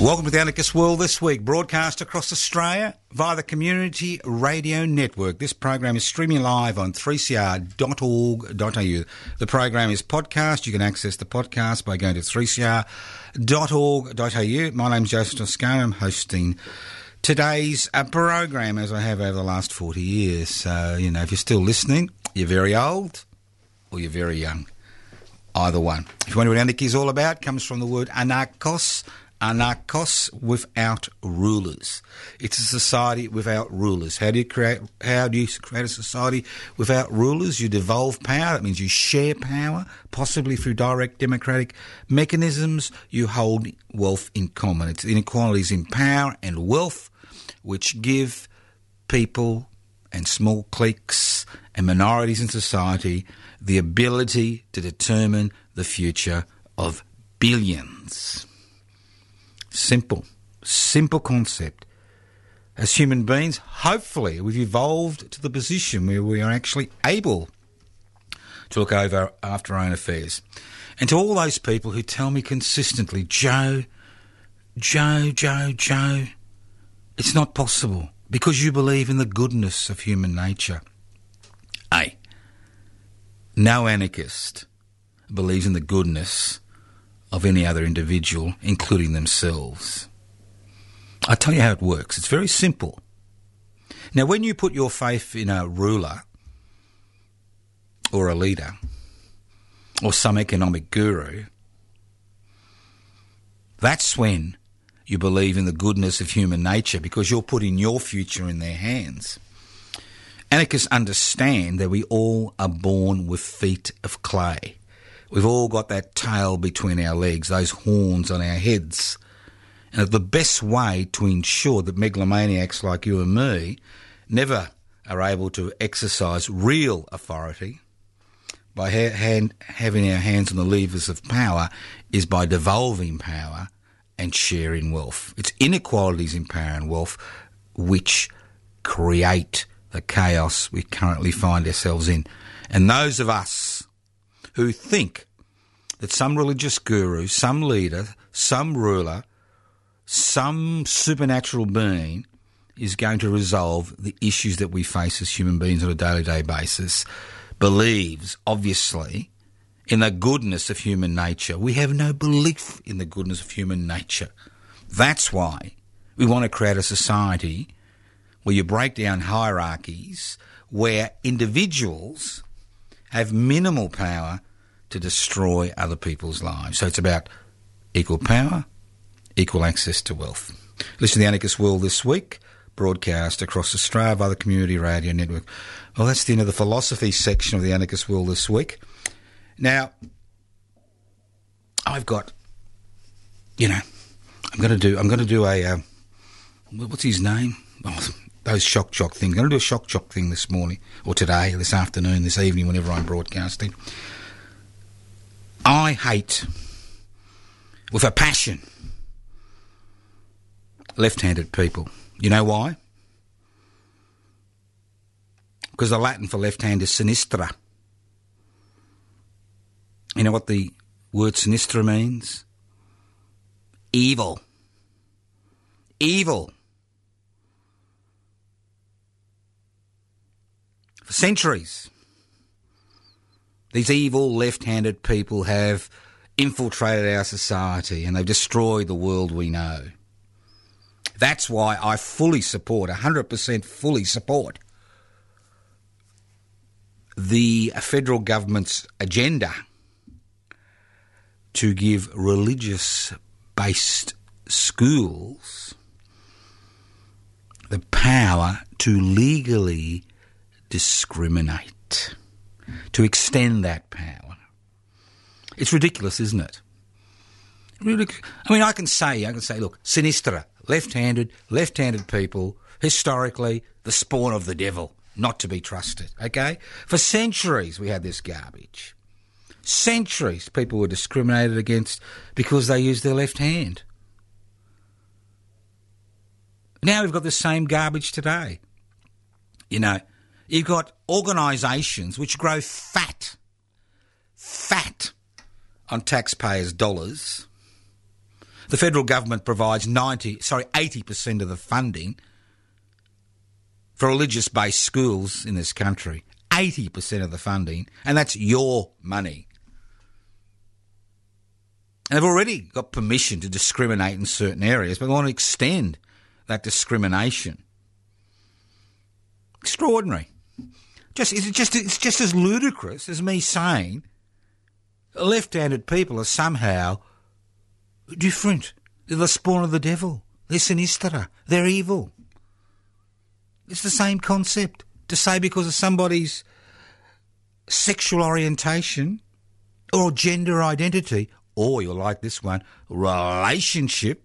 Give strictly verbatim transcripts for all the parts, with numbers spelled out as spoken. Welcome to the Anarchist World This Week, broadcast across Australia via the Community Radio Network. This program is streaming live on three C R dot org dot A U. The program is podcast. You can access the podcast by going to three C R dot org dot A U. My name's Joseph Toscano. I'm hosting today's program, as I have over the last forty years. So, you know, if you're still listening, you're very old or you're very young. Either one. If you wonder what anarchy is all about, it comes from the word anarchos, anarchos, without rulers. It's a society without rulers. How do you create? How do you create a society without rulers? You devolve power. That means you share power, possibly through direct democratic mechanisms. You hold wealth in common. It's inequalities in power and wealth, which give people and small cliques and minorities in society the ability to determine the future of billions. Simple, simple concept. As human beings, hopefully we've evolved to the position where we are actually able to look over after our own affairs. And to all those people who tell me consistently, Joe, Joe, Joe, Joe, it's not possible because you believe in the goodness of human nature. Hey, no anarchist believes in the goodness of any other individual, including themselves. I'll tell you how it works. It's very simple. Now, when you put your faith in a ruler or a leader or some economic guru, that's when you believe in the goodness of human nature because you're putting your future in their hands. Anarchists understand that we all are born with feet of clay. We've all got that tail between our legs, those horns on our heads. And the best way to ensure that megalomaniacs like you and me never are able to exercise real authority by ha- hand, having our hands on the levers of power is by devolving power and sharing wealth. It's inequalities in power and wealth which create the chaos we currently find ourselves in. And those of us who think that some religious guru, some leader, some ruler, some supernatural being is going to resolve the issues that we face as human beings on a day-to-day basis, believes, obviously, in the goodness of human nature. We have no belief in the goodness of human nature. That's why we want to create a society where you break down hierarchies, where individuals have minimal power to destroy other people's lives. So it's about equal power, equal access to wealth. Listen to the Anarchist World This Week, broadcast across Australia by the Community Radio Network. Well, that's the end of the philosophy section of the Anarchist World This Week. Now, I've got, you know, I'm going to do, I'm going to do a, uh, what's his name? Oh, those shock jock things. I'm going to do a shock jock thing this morning, or today, this afternoon, this evening, whenever I'm broadcasting. I hate, with a passion, left-handed people. You know why? Because the Latin for left-hand is sinistra. You know what the word sinistra means? Evil. Evil. For centuries, these evil left-handed people have infiltrated our society and they've destroyed the world we know. That's why I fully support, one hundred percent fully support, the federal government's agenda to give religious-based schools the power to legally discriminate, to extend that power. It's ridiculous, isn't it? Ridic- I mean, I can say, I can say, look, sinistra, left-handed, left-handed people, historically the spawn of the devil, not to be trusted, okay? For centuries we had this garbage. Centuries people were discriminated against because they used their left hand. Now we've got the same garbage today. You know, you've got organisations which grow fat, fat on taxpayers' dollars. The federal government provides ninety, sorry, eighty percent of the funding for religious-based schools in this country. eighty percent of the funding, and that's your money. And they've already got permission to discriminate in certain areas, but they want to extend that discrimination. Extraordinary. Just, it's, just, it's just as ludicrous as me saying left-handed people are somehow different. They're the spawn of the devil. They're sinistra. They're evil. It's the same concept. To say because of somebody's sexual orientation or gender identity, or you'll like this one, relationship,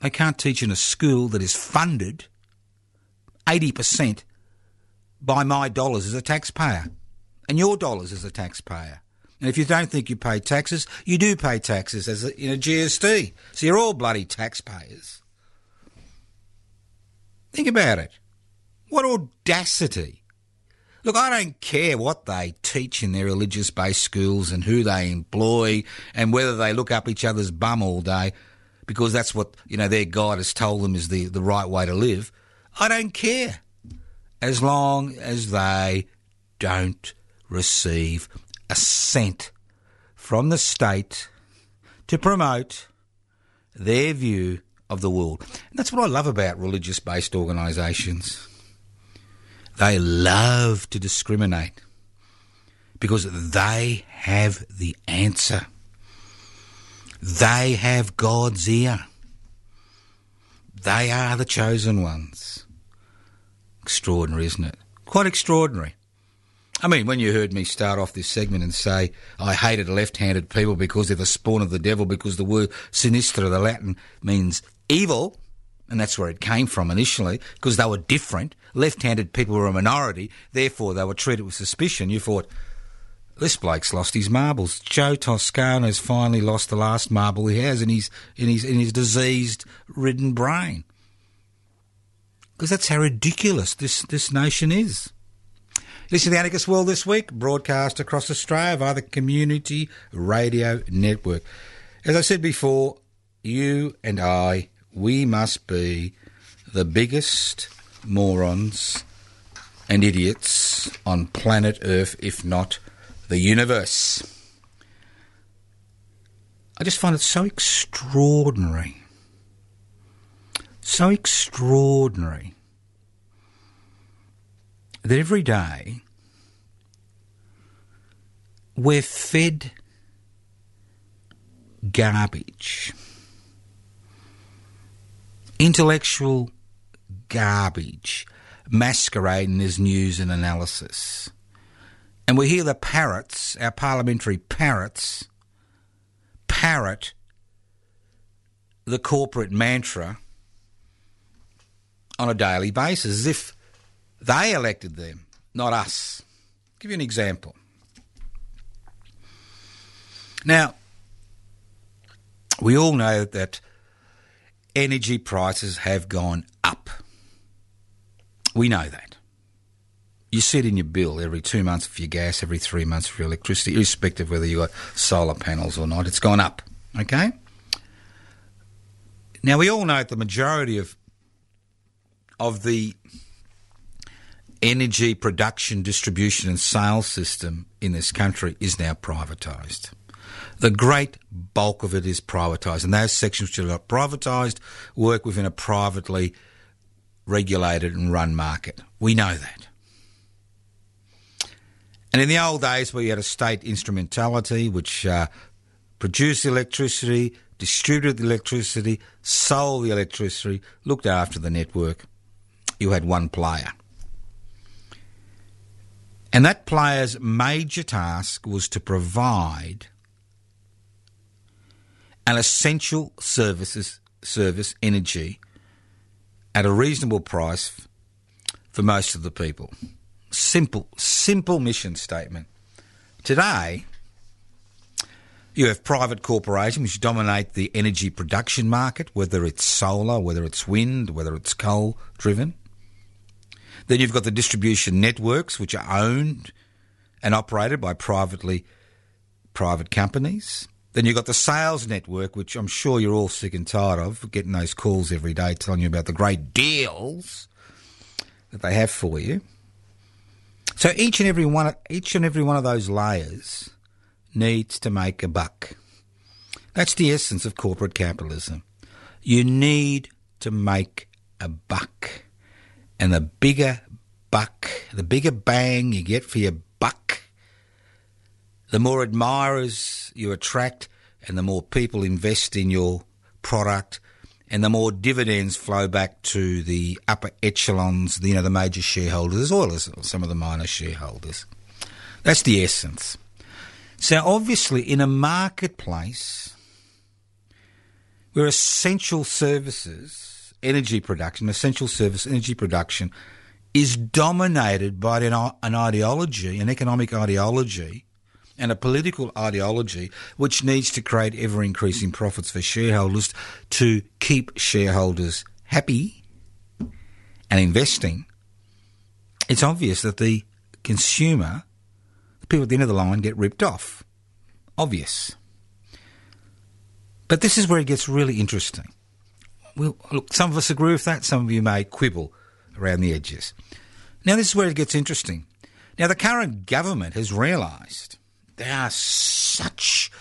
they can't teach in a school that is funded eighty percent by my dollars as a taxpayer and your dollars as a taxpayer. And if you don't think you pay taxes, you do pay taxes as a, in a G S T. So you're all bloody taxpayers. Think about it. What audacity. Look, I don't care what they teach in their religious-based schools and who they employ and whether they look up each other's bum all day, because that's what, you know, their God has told them is the, the right way to live. I don't care, as long as they don't receive a cent from the state to promote their view of the world. And that's what I love about religious-based organisations. They love to discriminate because they have the answer. They have God's ear. They are the chosen ones. Extraordinary, isn't it? Quite extraordinary. I mean, when you heard me start off this segment and say, I hated left-handed people because they're the spawn of the devil, because the word sinistra, the Latin, means evil, and that's where it came from initially, because they were different. Left-handed people were a minority, therefore they were treated with suspicion. You thought, this bloke's lost his marbles. Joe Toscano's finally lost the last marble he has in his in his in his diseased-ridden brain. Because that's how ridiculous this this notion is. Listen to the Anarchist World This Week, broadcast across Australia via the Community Radio Network. As I said before, you and I, we must be the biggest morons and idiots on planet Earth, if not the universe. I just find it so extraordinary. So extraordinary that every day we're fed garbage. Intellectual garbage masquerading as news and analysis. And we hear the parrots, our parliamentary parrots, parrot the corporate mantra on a daily basis, as if they elected them, not us. I'll give you an example. Now, we all know that energy prices have gone up. We know that. You see it in your bill every two months for your gas, every three months for your electricity, irrespective of whether you've got solar panels or not. It's gone up, okay? Now, we all know that the majority of of the energy production, distribution and sales system in this country is now privatised. The great bulk of it is privatised, and those sections which are not privatised work within a privately regulated and run market. We know that. And in the old days, we had a state instrumentality which uh, produced electricity, distributed the electricity, sold the electricity, looked after the network. You had one player. And that player's major task was to provide an essential services, service, energy, at a reasonable price for most of the people. Simple, simple mission statement. Today, you have private corporations which dominate the energy production market, whether it's solar, whether it's wind, whether it's coal-driven. Then you've got the distribution networks, which are owned and operated by privately private companies. Then you've got the sales network, which I'm sure you're all sick and tired of, getting those calls every day telling you about the great deals that they have for you. So each and every one, each and every one of those layers needs to make a buck. That's the essence of corporate capitalism. You need to make a buck. And the bigger buck, the bigger bang you get for your buck, the more admirers you attract and the more people invest in your product and the more dividends flow back to the upper echelons, you know, the major shareholders, as well as some of the minor shareholders. That's the essence. So obviously in a marketplace where essential services, energy production, essential service energy production is dominated by an ideology, an economic ideology, and a political ideology which needs to create ever-increasing profits for shareholders to keep shareholders happy and investing, it's obvious that the consumer, the people at the end of the line, get ripped off. Obvious. But this is where it gets really interesting. Well, look, some of us agree with that. Some of you may quibble around the edges. Now, this is where it gets interesting. Now, the current government has realised there are such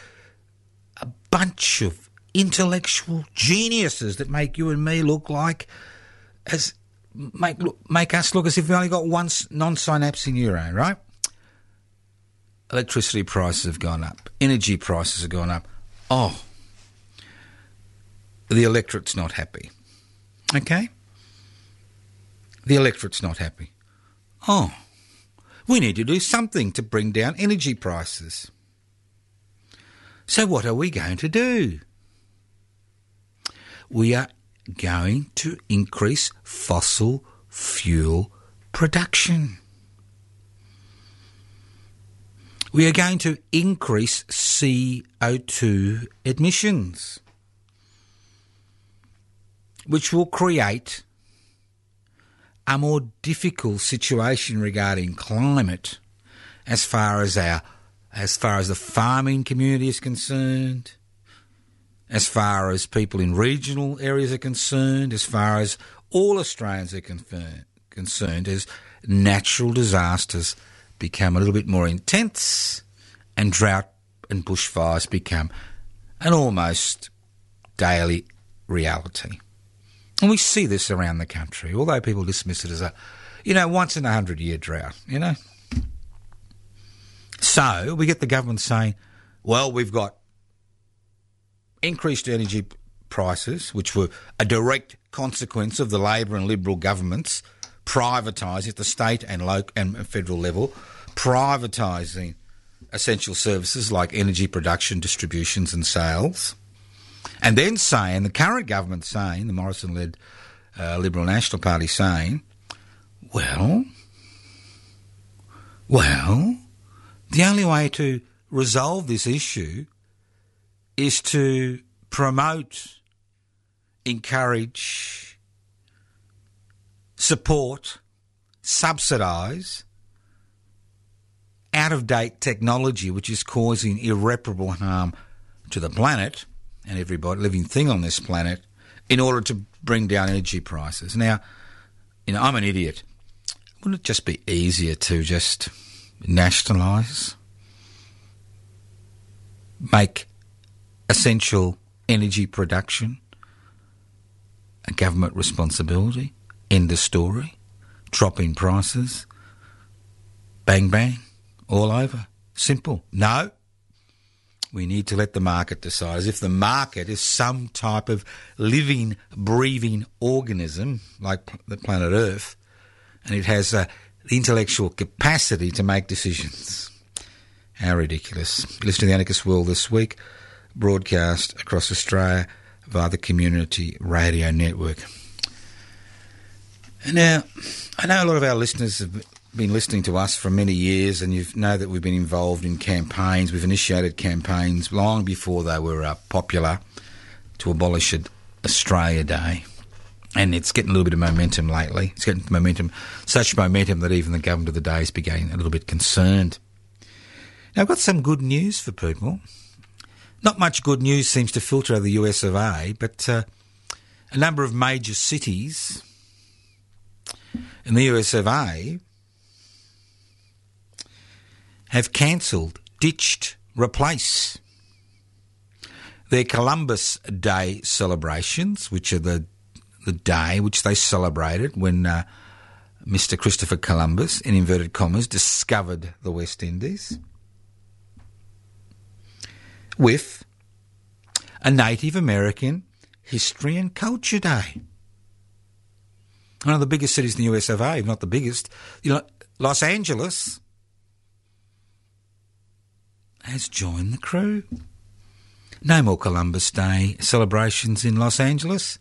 a bunch of intellectual geniuses that make you and me look like, as make make us look as if we only got one non-synapsing neurone, right? Electricity prices have gone up. Energy prices have gone up. Oh, the electorate's not happy. Okay? The electorate's not happy. Oh. We need to do something to bring down energy prices. So what are we going to do? We are going to increase fossil fuel production. We are going to increase C O two emissions, which will create a more difficult situation regarding climate as far as our as far as the farming community is concerned, as far as people in regional areas are concerned, as far as all Australians are concerned concerned as natural disasters become a little bit more intense and drought and bushfires become an almost daily reality. And we see this around the country, although people dismiss it as a, you know, once in a hundred-year drought, you know. So we get the government saying, well, we've got increased energy prices, which were a direct consequence of the Labor and Liberal governments privatising at the state and local and federal level, privatising essential services like energy production, distributions and sales. And then saying, the current government saying, the Morrison-led uh, Liberal National Party saying, well, well, the only way to resolve this issue is to promote, encourage, support, subsidise out-of-date technology which is causing irreparable harm to the planet and every living thing on this planet, in order to bring down energy prices. Now, you know, I'm an idiot. Wouldn't it just be easier to just nationalise, make essential energy production a government responsibility, end of story, drop in prices, bang, bang, all over. Simple. No, we need to let the market decide, as if the market is some type of living, breathing organism like the planet Earth, and it has uh, the intellectual capacity to make decisions. How ridiculous. You listen to The Anarchist World this week, broadcast across Australia via the Community Radio Network. Now, I know a lot of our listeners have been listening to us for many years, and you know that we've been involved in campaigns. We've initiated campaigns long before they were uh, popular to abolish Australia Day, and it's getting a little bit of momentum lately. It's getting momentum, such momentum that even the government of the day is becoming a little bit concerned. Now, I've got some good news for people. Not much good news seems to filter out of the U S of A, but uh, a number of major cities in the U S of A have cancelled, ditched, replace their Columbus Day celebrations, which are the the day which they celebrated when uh, Mister Christopher Columbus, in inverted commas, discovered the West Indies, with a Native American History and Culture Day. One of the biggest cities in the U S of A, if not the biggest, you know, Los Angeles has joined the crew. No more Columbus Day celebrations in Los Angeles.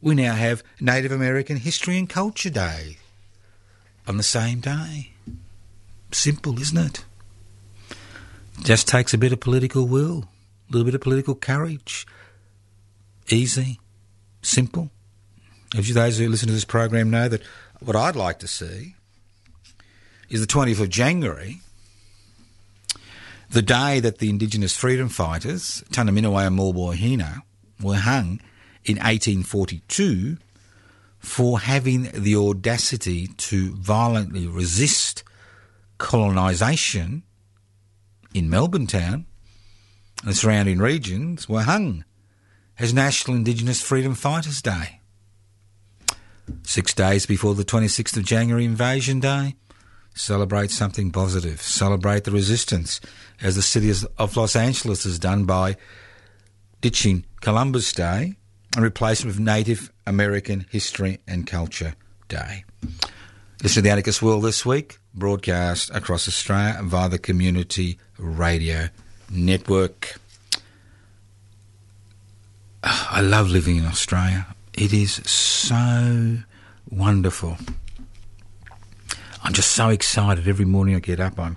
We now have Native American History and Culture Day on the same day. Simple, isn't it? Just takes a bit of political will, a little bit of political courage. Easy, simple. As you, those who listen to this program, know that what I'd like to see is the twentieth of January, the day that the Indigenous freedom fighters, Tunnerminnerwait and Maulboyheenner, were hung in eighteen forty-two for having the audacity to violently resist colonisation in Melbourne town and the surrounding regions, were hung as National Indigenous Freedom Fighters Day. Six days before the twenty-sixth of January Invasion Day, celebrate something positive. Celebrate the resistance, as the city of Los Angeles has done by ditching Columbus Day and replacing it with Native American History and Culture Day. This is The Anarchist World this week, broadcast across Australia via the Community Radio Network. I love living in Australia. It is so wonderful. I'm just so excited. Every morning I get up, I'm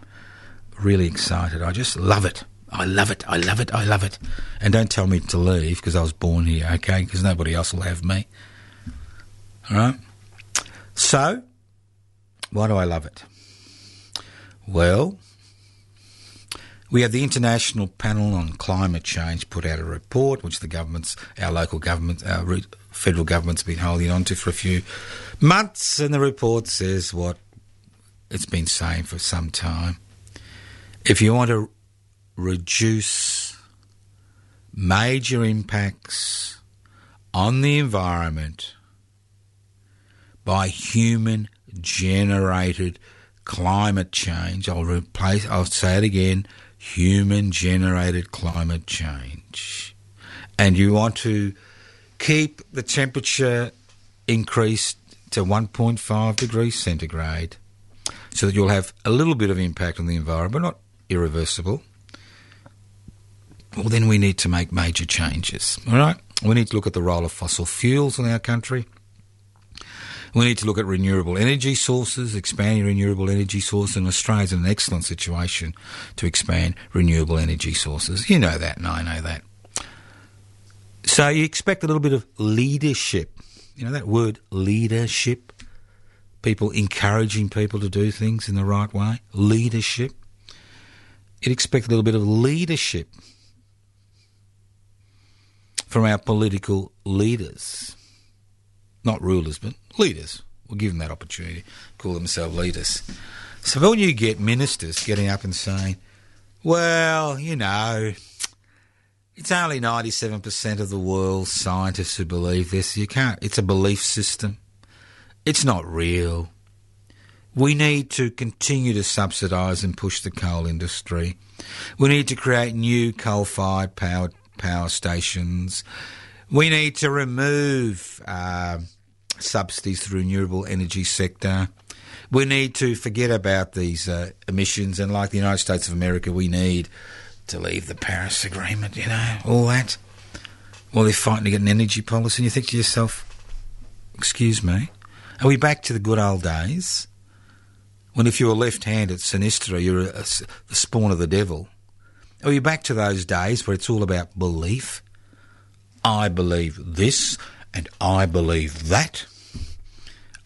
really excited. I just love it. I love it. I love it. I love it. And don't tell me to leave because I was born here, okay? Because nobody else will have me. All right? So, why do I love it? Well, we have the International Panel on Climate Change put out a report, which the governments, our local government, our federal government's been holding on to for a few months, and the report says what it's been saying for some time. If you want to reduce major impacts on the environment by human generated climate change. I'll replace. I'll say it again: human-generated climate change. And you want to keep the temperature increased to one point five degrees centigrade, so that you'll have a little bit of impact on the environment, not irreversible. Well, then we need to make major changes. All right, we need to look at the role of fossil fuels in our country. We need to look at renewable energy sources, expanding renewable energy sources, and Australia's in an excellent situation to expand renewable energy sources. You know that, and I know that. So you expect a little bit of leadership. You know that word, leadership? People encouraging people to do things in the right way. Leadership. You'd expect a little bit of leadership from our political leaders. Not rulers, but leaders. We'll give them that opportunity. Call themselves leaders. So when you get ministers getting up and saying, well, you know, it's only ninety-seven percent of the world's scientists who believe this. You can't. It's a belief system. It's not real. We need to continue to subsidise and push the coal industry. We need to create new coal-fired power, power stations. We need to remove uh, subsidies to the renewable energy sector. We need to forget about these uh, emissions. And like the United States of America, we need to leave the Paris Agreement, you know, all that. Well, they're fighting to get an energy policy. And you think to yourself, excuse me, are we back to the good old days? When if you were left-handed, sinister, you're a, a, the spawn of the devil. Are you back to those days where it's all about belief? I believe this and I believe that.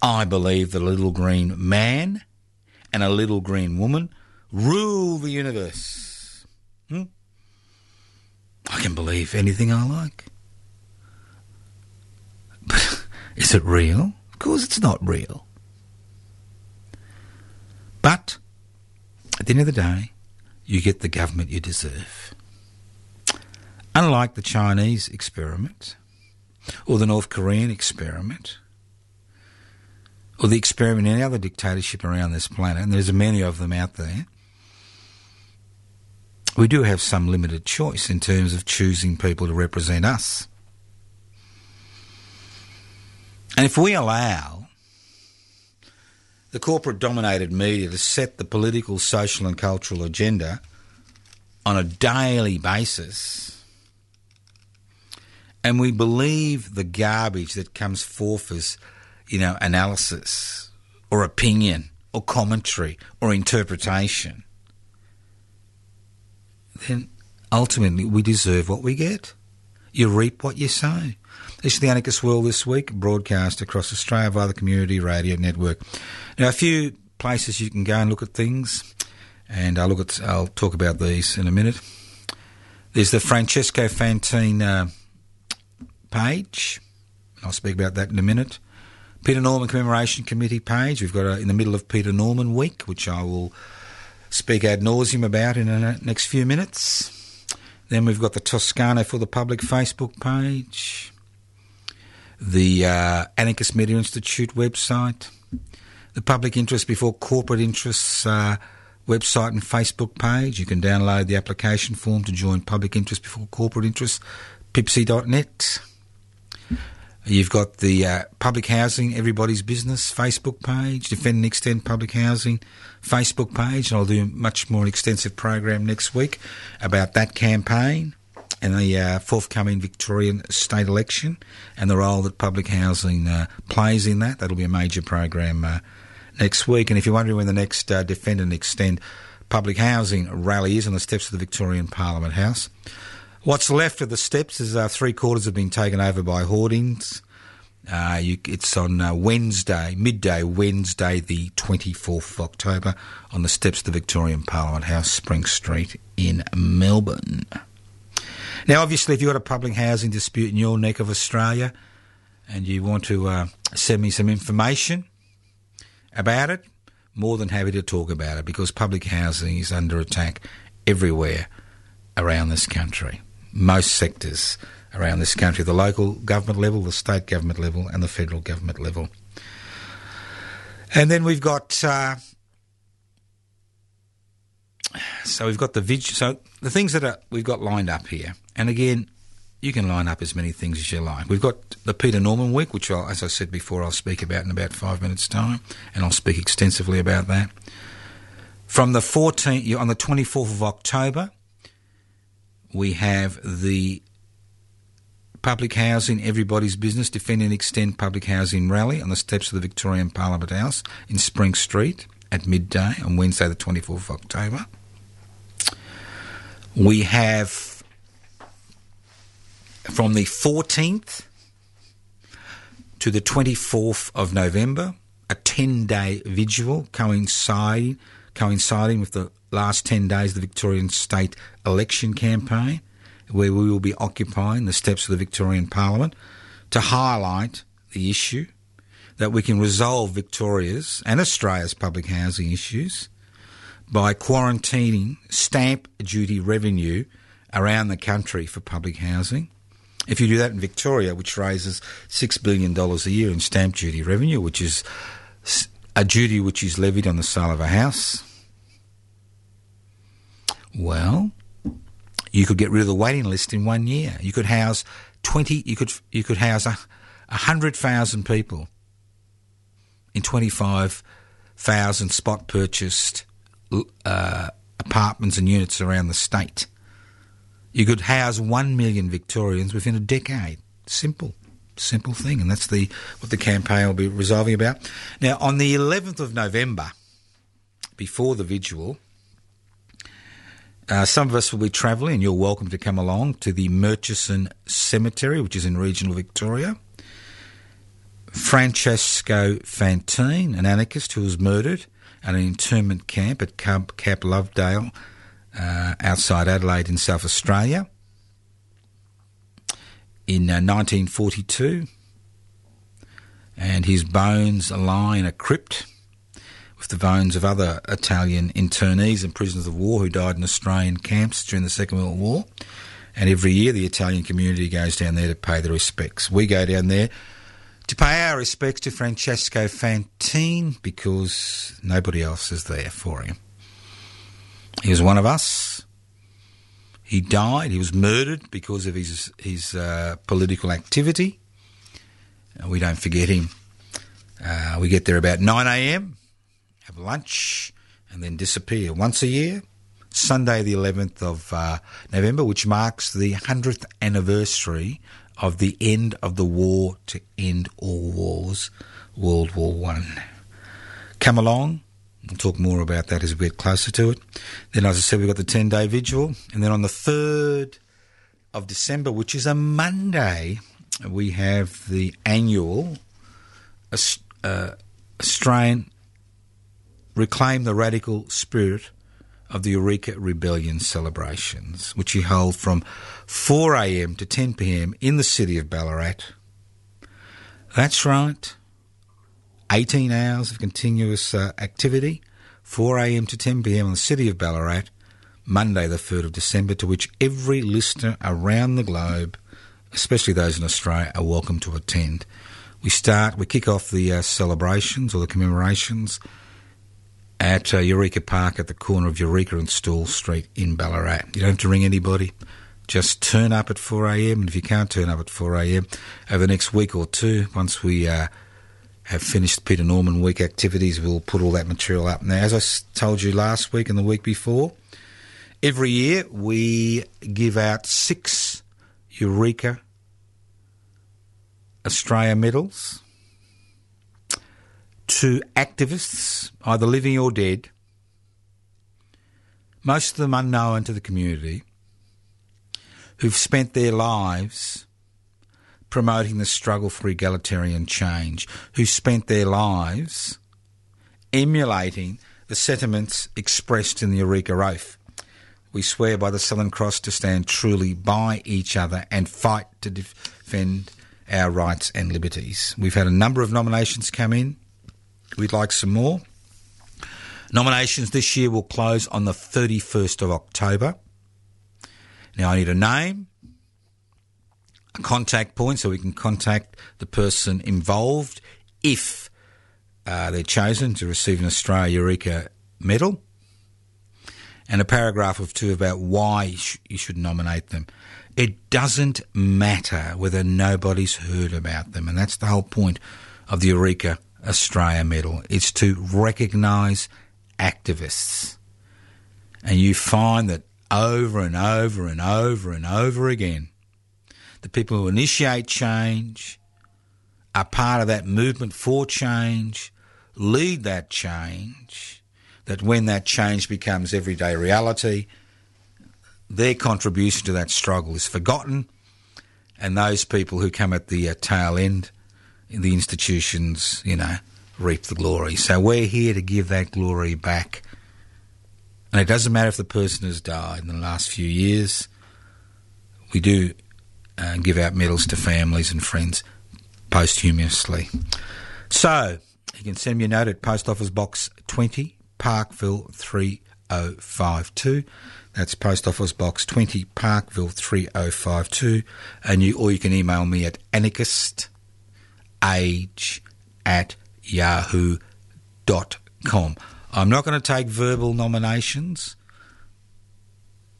I believe that a little green man and a little green woman rule the universe. Hmm? I can believe anything I like. But is it real? Of course it's not real. But at the end of the day, you get the government you deserve. Unlike the Chinese experiment, or the North Korean experiment, or the experiment in any other dictatorship around this planet, and there's many of them out there, we do have some limited choice in terms of choosing people to represent us. And if we allow the corporate-dominated media to set the political, social and cultural agenda on a daily basis, and we believe the garbage that comes forth as, you know, analysis or opinion or commentary or interpretation, then ultimately we deserve what we get. You reap what you sow. This is The Anarchist World This Week, broadcast across Australia via the Community Radio Network. Now, a few places you can go and look at things, and I'll, look at, I'll talk about these in a minute. There's the Francesco Fantine uh, page. I'll speak about that in a minute. Peter Norman Commemoration Committee page. We've got a, in the middle of Peter Norman Week, which I will speak ad nauseum about in the next few minutes. Then we've got the Toscano for the Public Facebook page, the uh, Anarchist Media Institute website, the Public Interest Before Corporate Interests uh, website and Facebook page. You can download the application form to join Public Interest Before Corporate Interests, pipsy dot net. You've got the uh, Public Housing Everybody's Business Facebook page, Defend and Extend Public Housing Facebook page, and I'll do a much more extensive program next week about that campaign and the uh, forthcoming Victorian state election and the role that public housing uh, plays in that. That'll be a major program uh, next week. And if you're wondering when the next uh, Defend and Extend Public Housing rally is, on the steps of the Victorian Parliament House. What's left of the steps is uh, three quarters have been taken over by hoardings. Uh, you, it's on uh, Wednesday, midday Wednesday, the twenty-fourth of October, on the steps of the Victorian Parliament House, Spring Street in Melbourne. Now, obviously, if you've got a public housing dispute in your neck of Australia and you want to uh, send me some information about it, more than happy to talk about it, because public housing is under attack everywhere around this country. Most sectors around this country, the local government level, the state government level and the federal government level. And then we've got uh, so we've got the vig- so the things that are, we've got lined up here. And again, you can line up as many things as you like. We've got the Peter Norman Week, which I'll, as I said before, I'll speak about in about five minutes' time, and I'll speak extensively about that. From the fourteenth on the twenty-fourth of October, we have the Public Housing Everybody's Business Defend and Extend Public Housing Rally on the steps of the Victorian Parliament House in Spring Street at midday on Wednesday the twenty-fourth of October. We have from the fourteenth to the twenty-fourth of November a ten-day vigil coinciding, coinciding with the last ten days of the Victorian state election campaign, where we will be occupying the steps of the Victorian Parliament to highlight the issue that we can resolve Victoria's and Australia's public housing issues by quarantining stamp duty revenue around the country for public housing. If you do that in Victoria, which raises six billion dollars a year in stamp duty revenue, which is a duty which is levied on the sale of a house, well, you could get rid of the waiting list in one year. You could house twenty. You could you could house a, a hundred thousand people in twenty-five thousand spot purchased uh, apartments and units around the state. You could house one million Victorians within a decade. Simple, simple thing, and that's the what the campaign will be resolving about. Now, on the eleventh of November, before the vigil. Uh, some of us will be travelling, and you're welcome to come along to the Murchison Cemetery, which is in regional Victoria. Francesco Fantine, an anarchist who was murdered at an internment camp at Camp, Camp Lovedale uh, outside Adelaide in South Australia in uh, nineteen forty-two. And his bones lie in a crypt with the bones of other Italian internees and prisoners of war who died in Australian camps during the Second World War. And every year the Italian community goes down there to pay their respects. We go down there to pay our respects to Francesco Fantine because nobody else is there for him. He was one of us. He died. He was murdered because of his, his uh, political activity. Uh, we don't forget him. Uh, we get there about nine a.m., have lunch, and then disappear once a year, Sunday the eleventh of uh, November, which marks the one hundredth anniversary of the end of the war to end all wars, World War One. Come along, we'll talk more about that as we get closer to it. Then, as I said, we've got the ten-day vigil, and then on the third of December, which is a Monday, we have the annual uh, Australian... Reclaim the Radical Spirit of the Eureka Rebellion celebrations, which you hold from four a.m. to ten p.m. in the city of Ballarat. That's right, eighteen hours of continuous uh, activity, four a.m. to ten p.m. in the city of Ballarat, Monday the third of December, to which every listener around the globe, especially those in Australia, are welcome to attend. We start, we kick off the uh, celebrations or the commemorations at uh, Eureka Park at the corner of Eureka and Stall Street in Ballarat. You don't have to ring anybody. Just turn up at four a.m. And if you can't turn up at four a.m., over the next week or two, once we uh, have finished Peter Norman Week activities, we'll put all that material up. Now, as I told you last week and the week before, every year we give out six Eureka Australia Medals to activists, either living or dead, most of them unknown to the community, who've spent their lives promoting the struggle for egalitarian change, who've spent their lives emulating the sentiments expressed in the Eureka Oath. We swear by the Southern Cross to stand truly by each other and fight to defend our rights and liberties. We've had a number of nominations come in. We'd like some more. Nominations this year will close on the thirty-first of October. Now, I need a name, a contact point, so we can contact the person involved if uh, they're chosen to receive an Australia Eureka Medal, and a paragraph or two about why you should nominate them. It doesn't matter whether nobody's heard about them, and that's the whole point of the Eureka Australia Medal. It's to recognise activists. And you find that over and over and over and over again, the people who initiate change, are part of that movement for change, lead that change, that when that change becomes everyday reality, their contribution to that struggle is forgotten, and those people who come at the uh, tail end in the institutions, you know, reap the glory. So we're here to give that glory back. And it doesn't matter if the person has died in the last few years. We do uh, give out medals to families and friends posthumously. So you can send me a note at Post Office Box twenty, Parkville three oh five two. That's Post Office Box twenty, Parkville three oh five two. And you, or you can email me at anarchist age at yahoo three C R dot org dot com. I'm not going to take verbal nominations.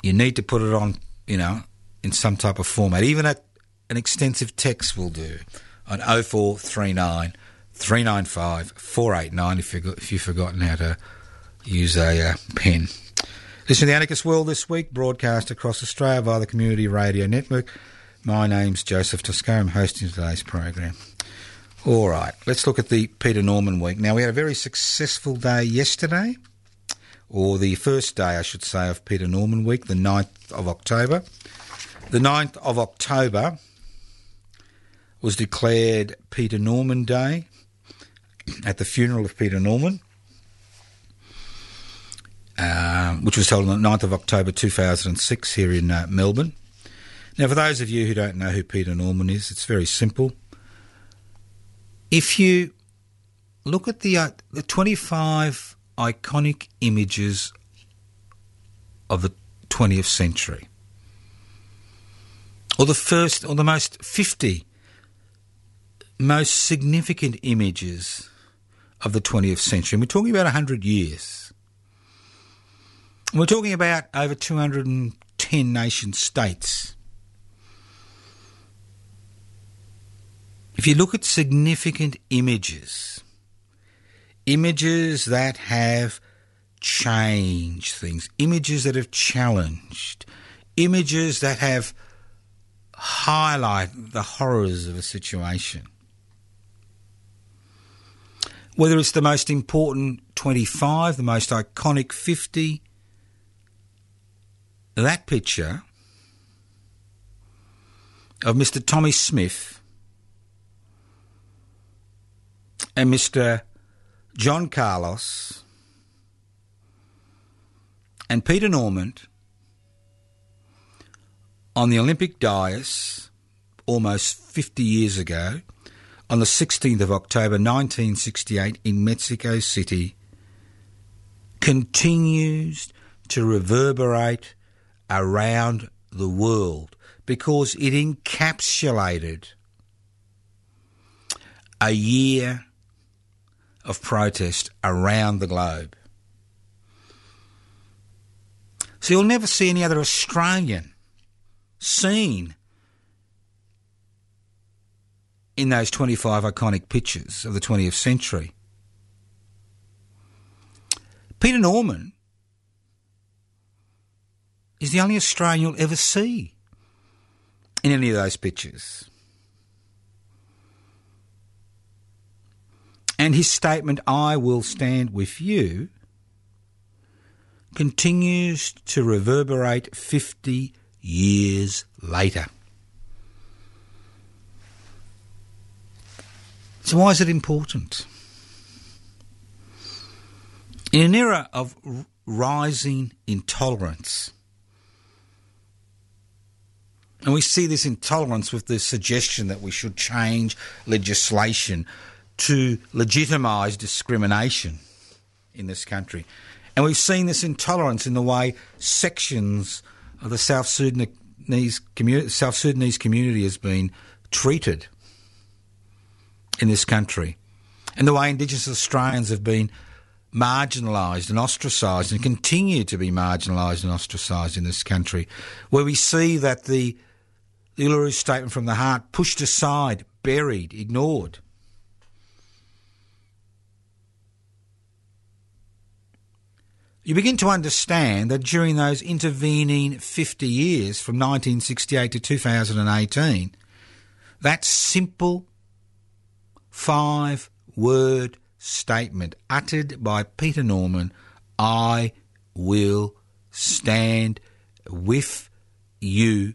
You need to put it on, you know, in some type of format. Even at an extensive text will do on oh four three nine, three nine five, four eight nine if, you, if you've forgotten how to use a uh, pen. Listen to The Anarchist World this week, broadcast across Australia via the Community Radio Network. My name's Joseph Toscano. I'm hosting today's program. All right, let's look at the Peter Norman week. Now, we had a very successful day yesterday, or the first day, I should say, of Peter Norman week, the ninth of October. The ninth of October was declared Peter Norman Day at the funeral of Peter Norman. Um, which was held on the ninth of October two thousand six here in uh, Melbourne. Now, for those of you who don't know who Peter Norman is, it's very simple. If you look at the, uh, the twenty-five iconic images of the twentieth century, or the first, or the most fifty most significant images of the twentieth century, and we're talking about one hundred years. We're talking about over two hundred ten nation-states. If you look at significant images, images that have changed things, images that have challenged, images that have highlighted the horrors of a situation, whether it's the most important twenty-five, the most iconic fifty, that picture of Mister Tommy Smith and Mister John Carlos and Peter Norman on the Olympic dais almost fifty years ago on the sixteenth of October nineteen sixty-eight in Mexico City continues to reverberate around the world because it encapsulated a year of protest around the globe. So you'll never see any other Australian seen in those twenty-five iconic pictures of the twentieth century. Peter Norman is the only Australian you'll ever see in any of those pictures. And his statement, "I will stand with you," continues to reverberate fifty years later. So why is it important? In an era of r- rising intolerance, and we see this intolerance with the suggestion that we should change legislation to legitimise discrimination in this country. And we've seen this intolerance in the way sections of the South Sudanese community, South Sudanese community has been treated in this country, and the way Indigenous Australians have been marginalised and ostracised and continue to be marginalised and ostracised in this country, where we see that the The Uluru Statement from the Heart, pushed aside, buried, ignored. You begin to understand that during those intervening fifty years, from nineteen sixty-eight to two thousand eighteen, that simple five-word statement uttered by Peter Norman, "I will stand with you,"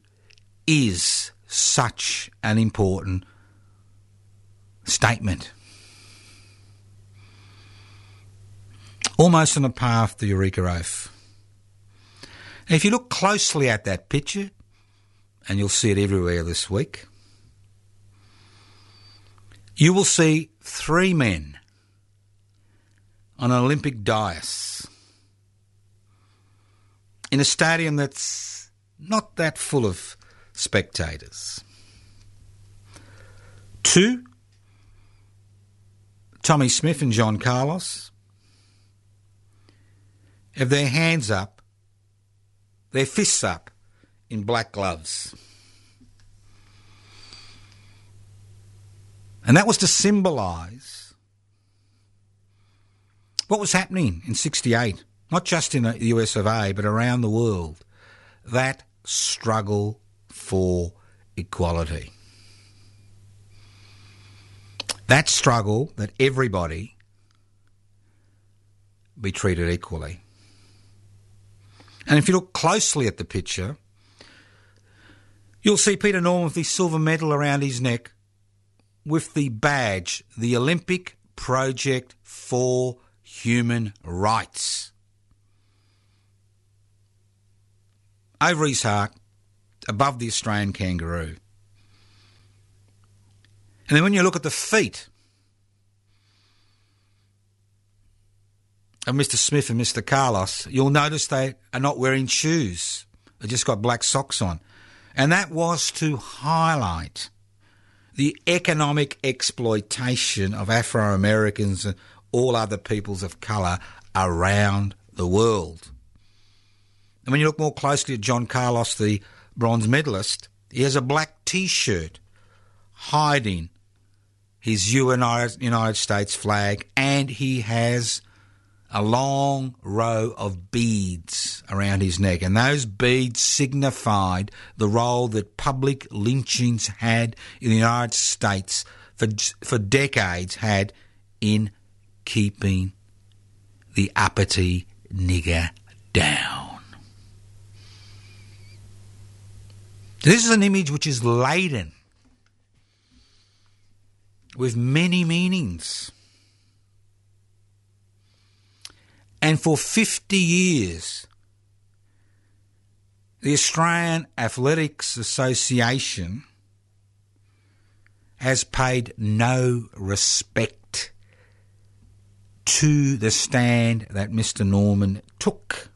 is such an important statement. Almost on the path to Eureka Oath. Now, if you look closely at that picture, and you'll see it everywhere this week, you will see three men on an Olympic dais in a stadium that's not that full of spectators. Two, Tommy Smith and John Carlos, have their hands up, their fists up in black gloves. And that was to symbolise what was happening in sixty-eight, not just in the U S of A, but around the world, that struggle for equality. That struggle that everybody be treated equally. And if you look closely at the picture, you'll see Peter Norman with the silver medal around his neck with the badge, the Olympic Project for Human Rights. Over his heart, above the Australian kangaroo. And then when you look at the feet of Mister Smith and Mister Carlos, you'll notice they are not wearing shoes. They just got black socks on. And that was to highlight the economic exploitation of Afro-Americans and all other peoples of colour around the world. And when you look more closely at John Carlos, the bronze medalist, he has a black T-shirt hiding his United States flag, and he has a long row of beads around his neck, and those beads signified the role that public lynchings had in the United States for for decades had in keeping the uppity nigger down. This is an image which is laden with many meanings. And for fifty years, the Australian Athletics Association has paid no respect to the stand that Mister Norman took.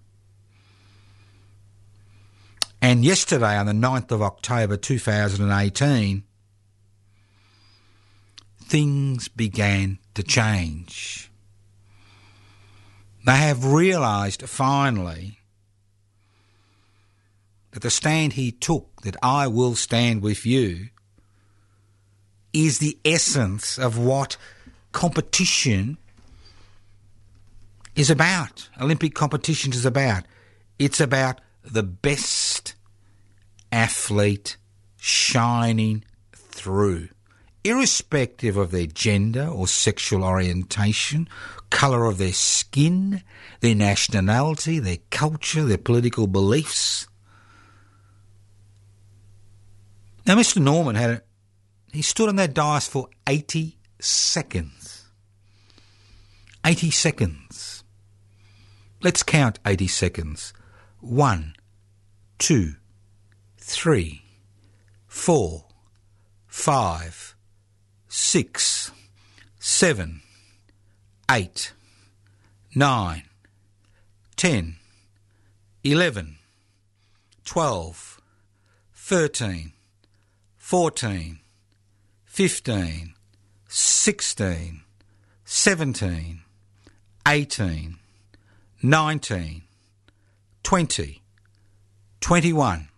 And yesterday, on the ninth of October two thousand eighteen, things began to change. They have realised finally that the stand he took, that I will stand with you, is the essence of what competition is about. Olympic competition is about. It's about the best athlete shining through, irrespective of their gender or sexual orientation, colour of their skin, their nationality, their culture, their political beliefs. Now, Mister Norman had a, he stood on that dais for eighty seconds. eighty seconds. Let's count eighty seconds. One, two, three, four, five, six, seven, eight, nine, ten, eleven, twelve, thirteen, fourteen, fifteen, sixteen, seventeen, eighteen, nineteen, twenty, twenty-one,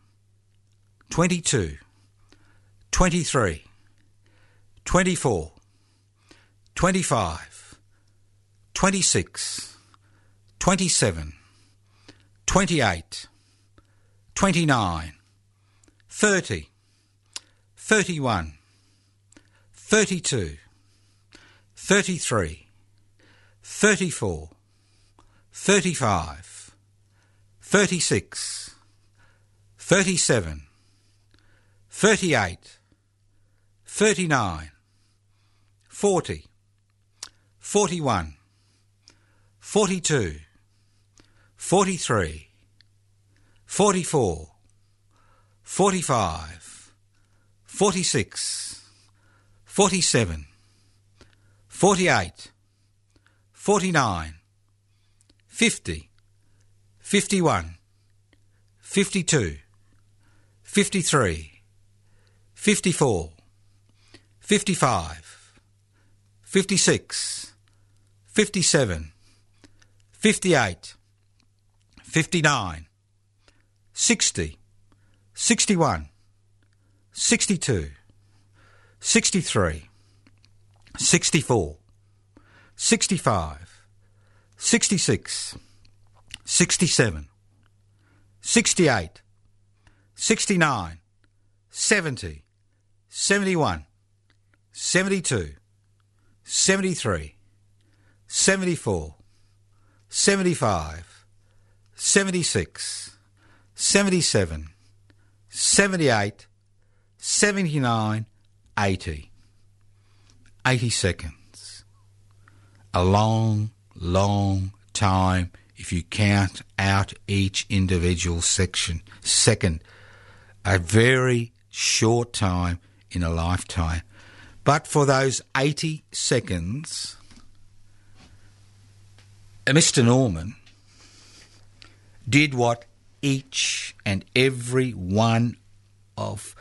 twenty-two, twenty-three, twenty-four, twenty-five, twenty-six, twenty-seven, twenty-eight, twenty-nine, thirty, thirty-one, thirty-two, thirty-three, thirty-four, thirty-five, thirty-six, thirty-seven, thirty-eight, thirty-nine, forty, forty-one, forty-two, forty-three, forty-four, forty-five, forty-six, forty-seven, forty-eight, forty-nine, fifty, fifty-one, fifty-two, fifty-three, fifty-four, fifty-five, fifty-six, fifty-seven, fifty-eight, fifty-nine, sixty, sixty-one, sixty-two, sixty-three, sixty-four, sixty-five, sixty-six, sixty-seven, sixty-eight, sixty-nine, seventy, seventy-one, seventy-two, seventy-three, seventy-four, seventy-five, seventy-six, seventy-seven, seventy-eight, seventy-nine, eighty. eighty seconds. A long, long time if you count out each individual section, second. A very short time in a lifetime. But for those eighty seconds, Mister Norman did what each and every one of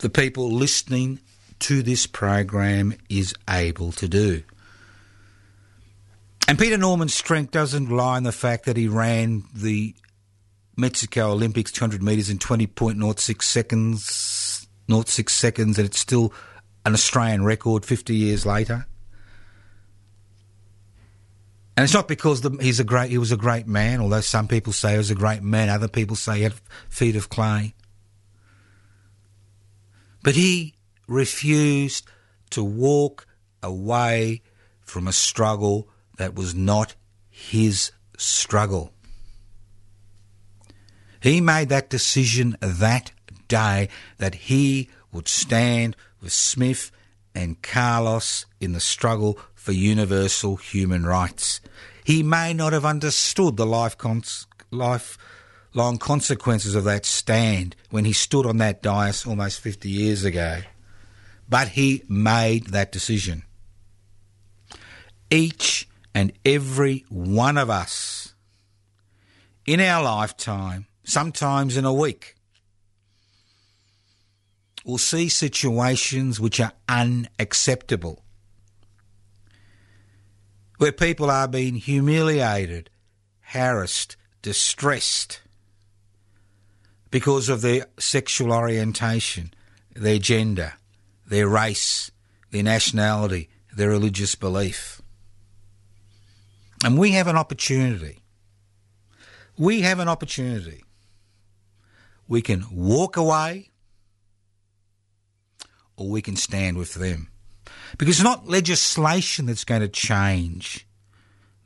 the people listening to this program is able to do. And Peter Norman's strength doesn't lie in the fact that he ran the Mexico Olympics two hundred metres in twenty point zero six seconds, zero point zero six seconds, and it's still an Australian record fifty years later. And it's not because the, he's a great, he was a great man, although some people say he was a great man, other people say he had feet of clay. But he refused to walk away from a struggle that was not his struggle. He made that decision that day that he would stand with Smith and Carlos in the struggle for universal human rights. He may not have understood the life cons- lifelong consequences of that stand when he stood on that dais almost fifty years ago, but he made that decision. Each and every one of us in our lifetime, sometimes in a week, will see situations which are unacceptable, where people are being humiliated, harassed, distressed because of their sexual orientation, their gender, their race, their nationality, their religious belief. And we have an opportunity. We have an opportunity. We can walk away or we can stand with them. Because it's not legislation that's going to change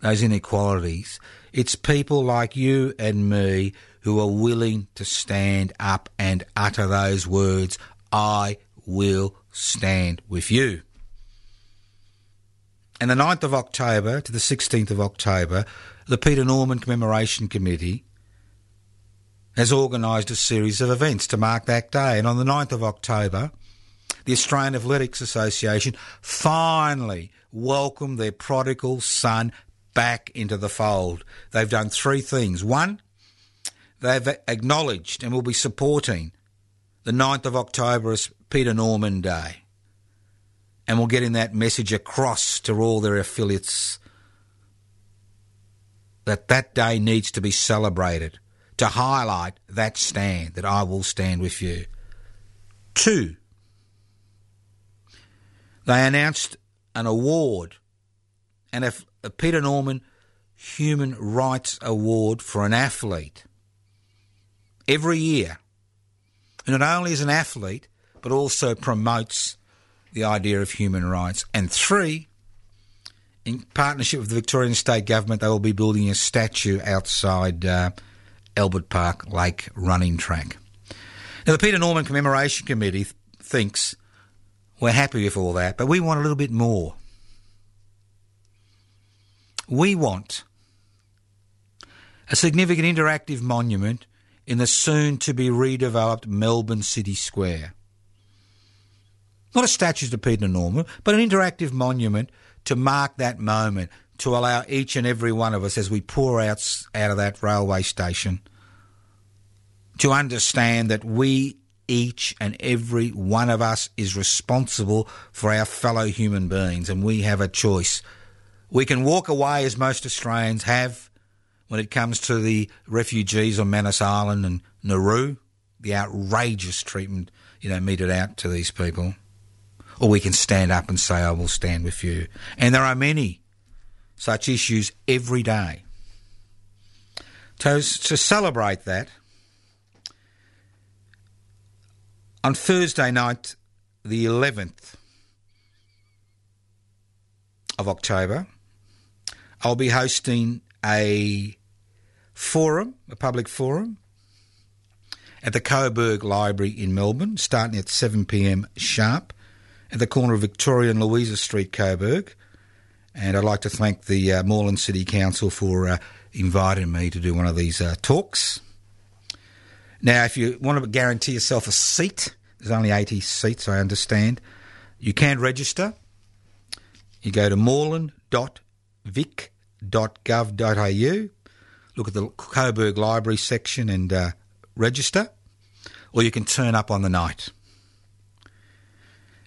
those inequalities. It's people like you and me who are willing to stand up and utter those words, I will stand with you. And the ninth of October to the sixteenth of October, the Peter Norman Commemoration Committee has organised a series of events to mark that day. And on the ninth of October... the Australian Athletics Association finally welcomed their prodigal son back into the fold. They've done three things. One, they've acknowledged and will be supporting the ninth of October as Peter Norman Day, and will get in that message across to all their affiliates that that day needs to be celebrated, to highlight that stand, that I will stand with you. Two, they announced an award, and a Peter Norman Human Rights Award for an athlete every year, who not only is an athlete but also promotes the idea of human rights. And three, in partnership with the Victorian State Government, they will be building a statue outside uh, Albert Park Lake Running Track. Now, the Peter Norman Commemoration Committee th- thinks... we're happy with all that, but we want a little bit more. We want a significant interactive monument in the soon-to-be redeveloped Melbourne City Square. Not a statue to Peter Norman, but an interactive monument to mark that moment, to allow each and every one of us, as we pour out, out of that railway station, to understand that we each and every one of us is responsible for our fellow human beings, and we have a choice. We can walk away, as most Australians have, when it comes to the refugees on Manus Island and Nauru, the outrageous treatment, you know, meted out to these people. Or we can stand up and say, I will stand with you. And there are many such issues every day. To, to celebrate that, on Thursday night, the eleventh of October, I'll be hosting a forum, a public forum, at the Coburg Library in Melbourne, starting at seven p.m. sharp, at the corner of Victoria and Louisa Street, Coburg. And I'd like to thank the uh, Moreland City Council for uh, inviting me to do one of these uh, talks. Now, if you want to guarantee yourself a seat, there's only eighty seats, I understand. You can register. You go to moreland dot vic dot gov dot a u, look at the Coburg Library section and uh, register, or you can turn up on the night.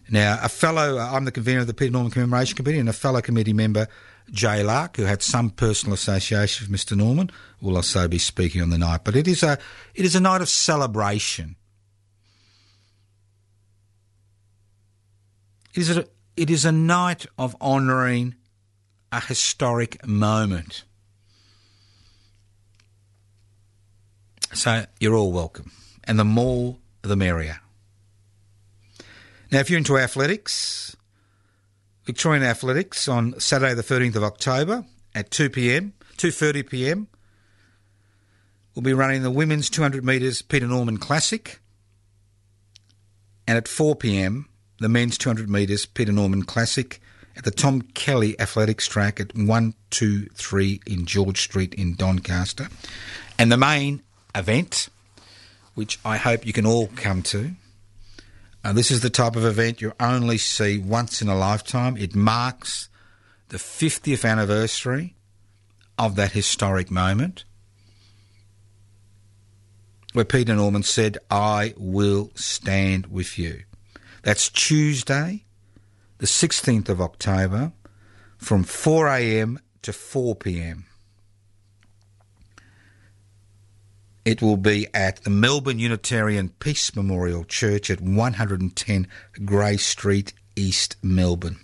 Now, a fellow, I'm the convener of the Peter Norman Commemoration Committee, and a fellow committee member, Jay Lark, who had some personal association with Mister Norman, will also be speaking on the night. But it is a, it is a night of celebration. It is a, it is a night of honouring a historic moment. So you're all welcome, and the more, the merrier. Now, if you're into athletics, Victorian athletics on Saturday the thirteenth of October at two p.m, two thirty p.m, we'll be running the women's two hundred metres Peter Norman Classic, and at four p.m, the men's two hundred metres Peter Norman Classic at the Tom Kelly Athletics Track at one two three in George Street in Doncaster. And the main event, which I hope you can all come to, Uh, this is the type of event you only see once in a lifetime. It marks the fiftieth anniversary of that historic moment where Peter Norman said, I will stand with you. That's Tuesday, the sixteenth of October, from four a.m. to four p.m. It will be at the Melbourne Unitarian Peace Memorial Church at one hundred ten Grey Street, East Melbourne.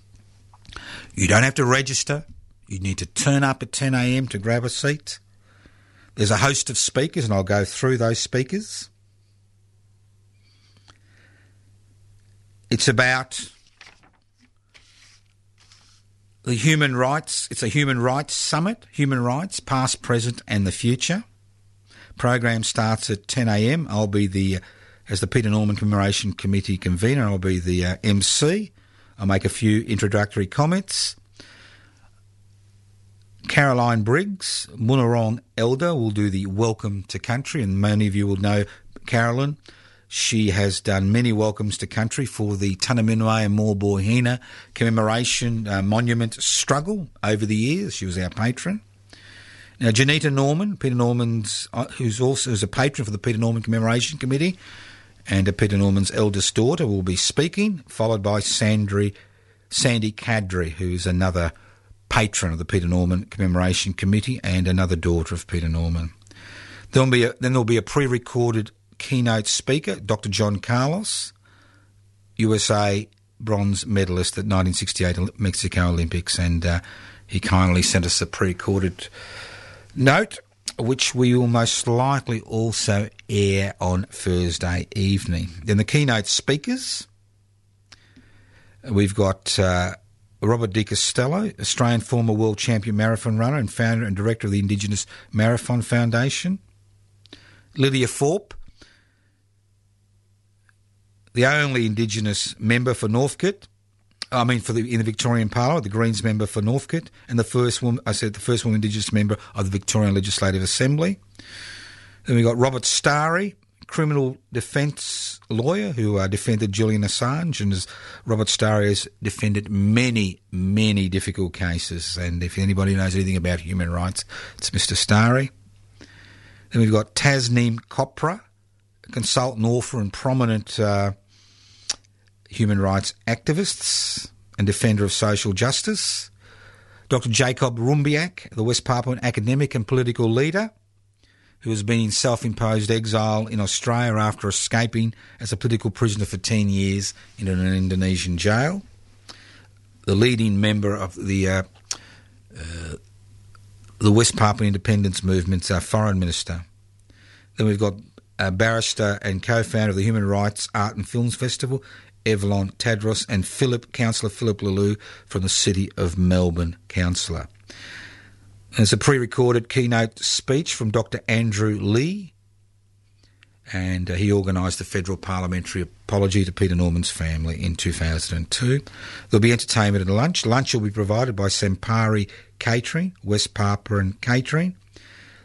You don't have to register. You need to turn up at ten a.m. to grab a seat. There's a host of speakers, and I'll go through those speakers. It's about the human rights. It's a human rights summit, human rights, past, present and the future. Program starts at ten a.m. I'll be the, as the Peter Norman Commemoration Committee convener, I'll be the uh, M C. I'll make a few introductory comments. Caroline Briggs, Munurong Elder, will do the Welcome to Country, and many of you will know Caroline. She has done many welcomes to country for the Tunnerminnerwait and Maulboyheenner commemoration uh, monument struggle over the years. She was our patron. Now, Janita Norman, Peter Norman's, who's also is a patron for the Peter Norman Commemoration Committee, and Peter Norman's eldest daughter, will be speaking, followed by Sandy, Sandy Cadry, who's another patron of the Peter Norman Commemoration Committee and another daughter of Peter Norman. There'll be a, then there'll be a pre-recorded keynote speaker, Dr John Carlos, U S A bronze medalist at nineteen sixty-eight Mexico Olympics, and uh, he kindly sent us a pre-recorded note, which we will most likely also air on Thursday evening. Then the keynote speakers, we've got uh, Robert Di Costello, Australian former world champion marathon runner and founder and director of the Indigenous Marathon Foundation. Lidia Thorpe, the only Indigenous member for Northcote, I mean, for the in the Victorian Parliament, the Greens member for Northcote, and the first woman, I said the first woman Indigenous member of the Victorian Legislative Assembly. Then we got Robert Stary, criminal defence lawyer who uh, defended Julian Assange, and as Robert Stary has defended many, many difficult cases. And if anybody knows anything about human rights, it's Mister Stary. Then we've got Tasneem Kopra, consultant, author, and prominent Uh, human rights activists and defender of social justice. Dr Jacob Rumbiak, the West Papuan academic and political leader, who has been in self-imposed exile in Australia after escaping as a political prisoner for ten years in an Indonesian jail. The leading member of the uh, uh, the West Papuan Independence Movement's uh, foreign minister. Then we've got a barrister and co-founder of the Human Rights Art and Films Festival, Evelyn Tadros, and Philip, Councillor Philip Lalou from the City of Melbourne, Councillor. There's a pre-recorded keynote speech from Dr Andrew Lee, and uh, he organised the federal parliamentary apology to Peter Norman's family in two thousand two. There'll be entertainment and lunch. Lunch will be provided by Sempari Catering, West Papuan Catering.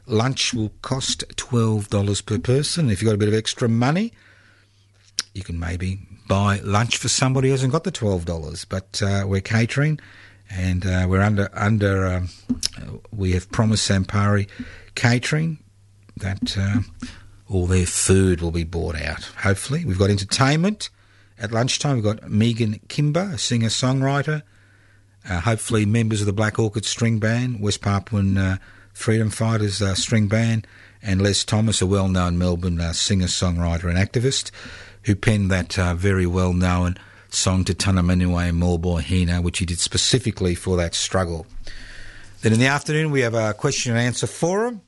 Lunch will cost twelve dollars per person. If you've got a bit of extra money, you can maybe buy lunch for somebody who hasn't got the twelve dollars. But uh, we're catering, and uh, we're under under. Um, we have promised Sempari Catering that uh, all their food will be brought out. Hopefully, we've got entertainment at lunchtime. We've got Megan Kimber, a singer-songwriter. Uh, hopefully, members of the Black Orchid String Band, West Papuan. Uh, Freedom Fighters uh, string band, and Les Thomas, a well-known Melbourne uh, singer, songwriter and activist who penned that uh, very well-known song to Tunnerminnerwait and Maulboyheenner, which he did specifically for that struggle. Then in the afternoon we have a question and answer forum,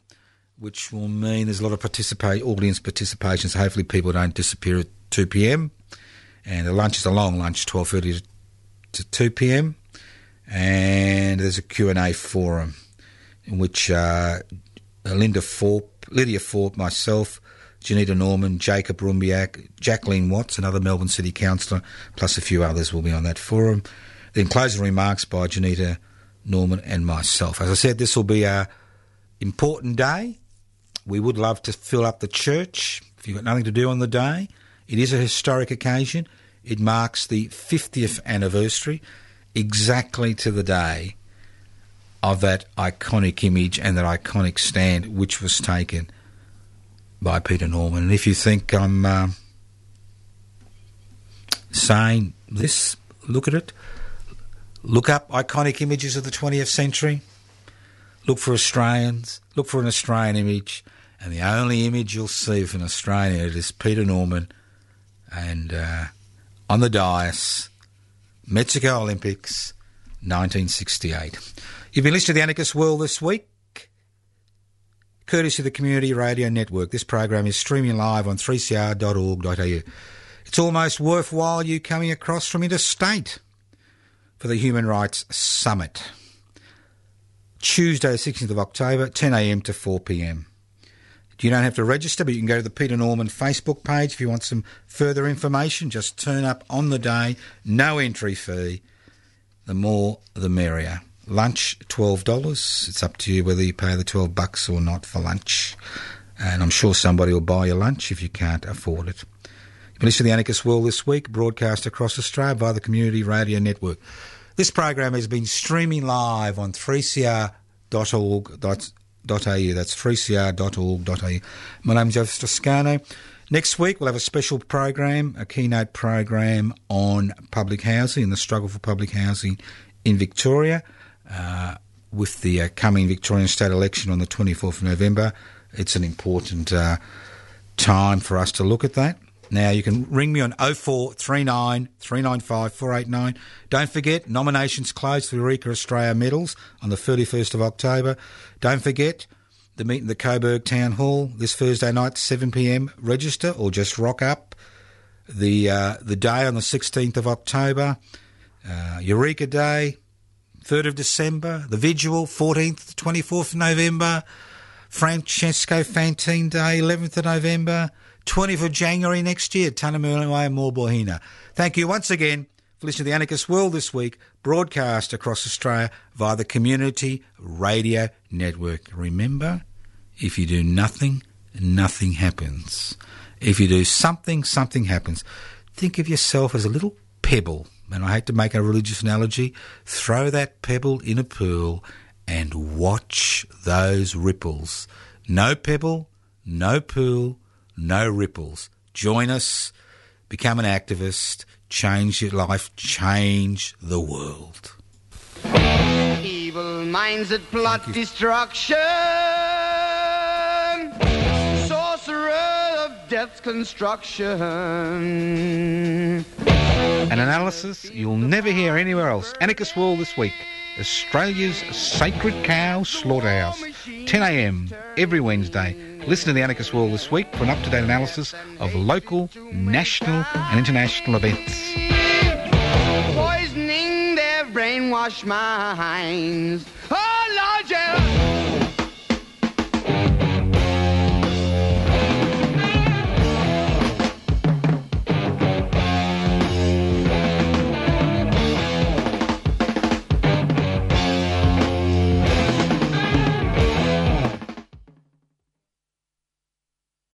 which will mean there's a lot of participate, audience participation, so hopefully people don't disappear at two p.m. And the lunch is a long lunch, twelve thirty to two p.m. and there's a Q and A forum in which uh, Linda Thorpe, Lidia Thorpe, myself, Janita Norman, Jacob Rumbiak, Jacqueline Watts, another Melbourne City Councillor, plus a few others will be on that forum. Then closing remarks by Janita Norman and myself. As I said, this will be an important day. We would love to fill up the church if you've got nothing to do on the day. It is a historic occasion. It marks the fiftieth anniversary, exactly to the day, of that iconic image and that iconic stand which was taken by Peter Norman. And if you think I'm uh, saying this, look at it. Look up iconic images of the twentieth century. Look for Australians. Look for an Australian image. And the only image you'll see of an Australian is Peter Norman. And uh, on the dais, Mexico Olympics, nineteen sixty-eight. You've been listening to The Anarchist World this week, courtesy of the Community Radio Network. This program is streaming live on three c r dot org dot a u. It's almost worthwhile you coming across from interstate for the Human Rights Summit, Tuesday the sixteenth of October, ten a.m. to four p.m. You don't have to register, but you can go to the Peter Norman Facebook page if you want some further information. Just turn up on the day, no entry fee. The more, the merrier. Lunch, twelve dollars. It's up to you whether you pay the twelve bucks or not for lunch. And I'm sure somebody will buy your lunch if you can't afford it. You've been listening to The Anarchist World this week, broadcast across Australia by the Community Radio Network. This program has been streaming live on three c r dot org dot a u. That's three c r dot org dot a u. My name's Joseph Toscano. Next week we'll have a special program, a keynote program on public housing and the struggle for public housing in Victoria. Uh, with the uh, coming Victorian state election on the twenty-fourth of November, it's an important uh, time for us to look at that. Now, you can ring me on oh four three nine, three nine five, four eight nine. Don't forget, nominations closed for Eureka Australia Medals on the thirty-first of October. Don't forget, the meeting at the Coburg Town Hall this Thursday night, seven p.m. Register or just rock up. The, uh, the day on the sixteenth of October, uh, Eureka Day, third of December, the Vigil, fourteenth, twenty-fourth of November, Francesco Fantine Day, eleventh of November, twentieth of January next year, Tunnerminnerwait and Maulboyheenner. Thank you once again for listening to The Anarchist World this week, broadcast across Australia via the Community Radio Network. Remember, if you do nothing, nothing happens. If you do something, something happens. Think of yourself as a little pebble. And I hate to make a religious analogy, throw that pebble in a pool and watch those ripples. No pebble, no pool, no ripples. Join us, become an activist, change your life, change the world. Evil. minds that plot destruction, sorcerer of death's construction. An analysis you'll never hear anywhere else. Anarchist World this week, Australia's Sacred Cow Slaughterhouse, ten a m every Wednesday. Listen to the Anarchist World this week for an up-to-date analysis of local, national and international events. Poisoning their brainwashed minds. Oh, Lord, yeah.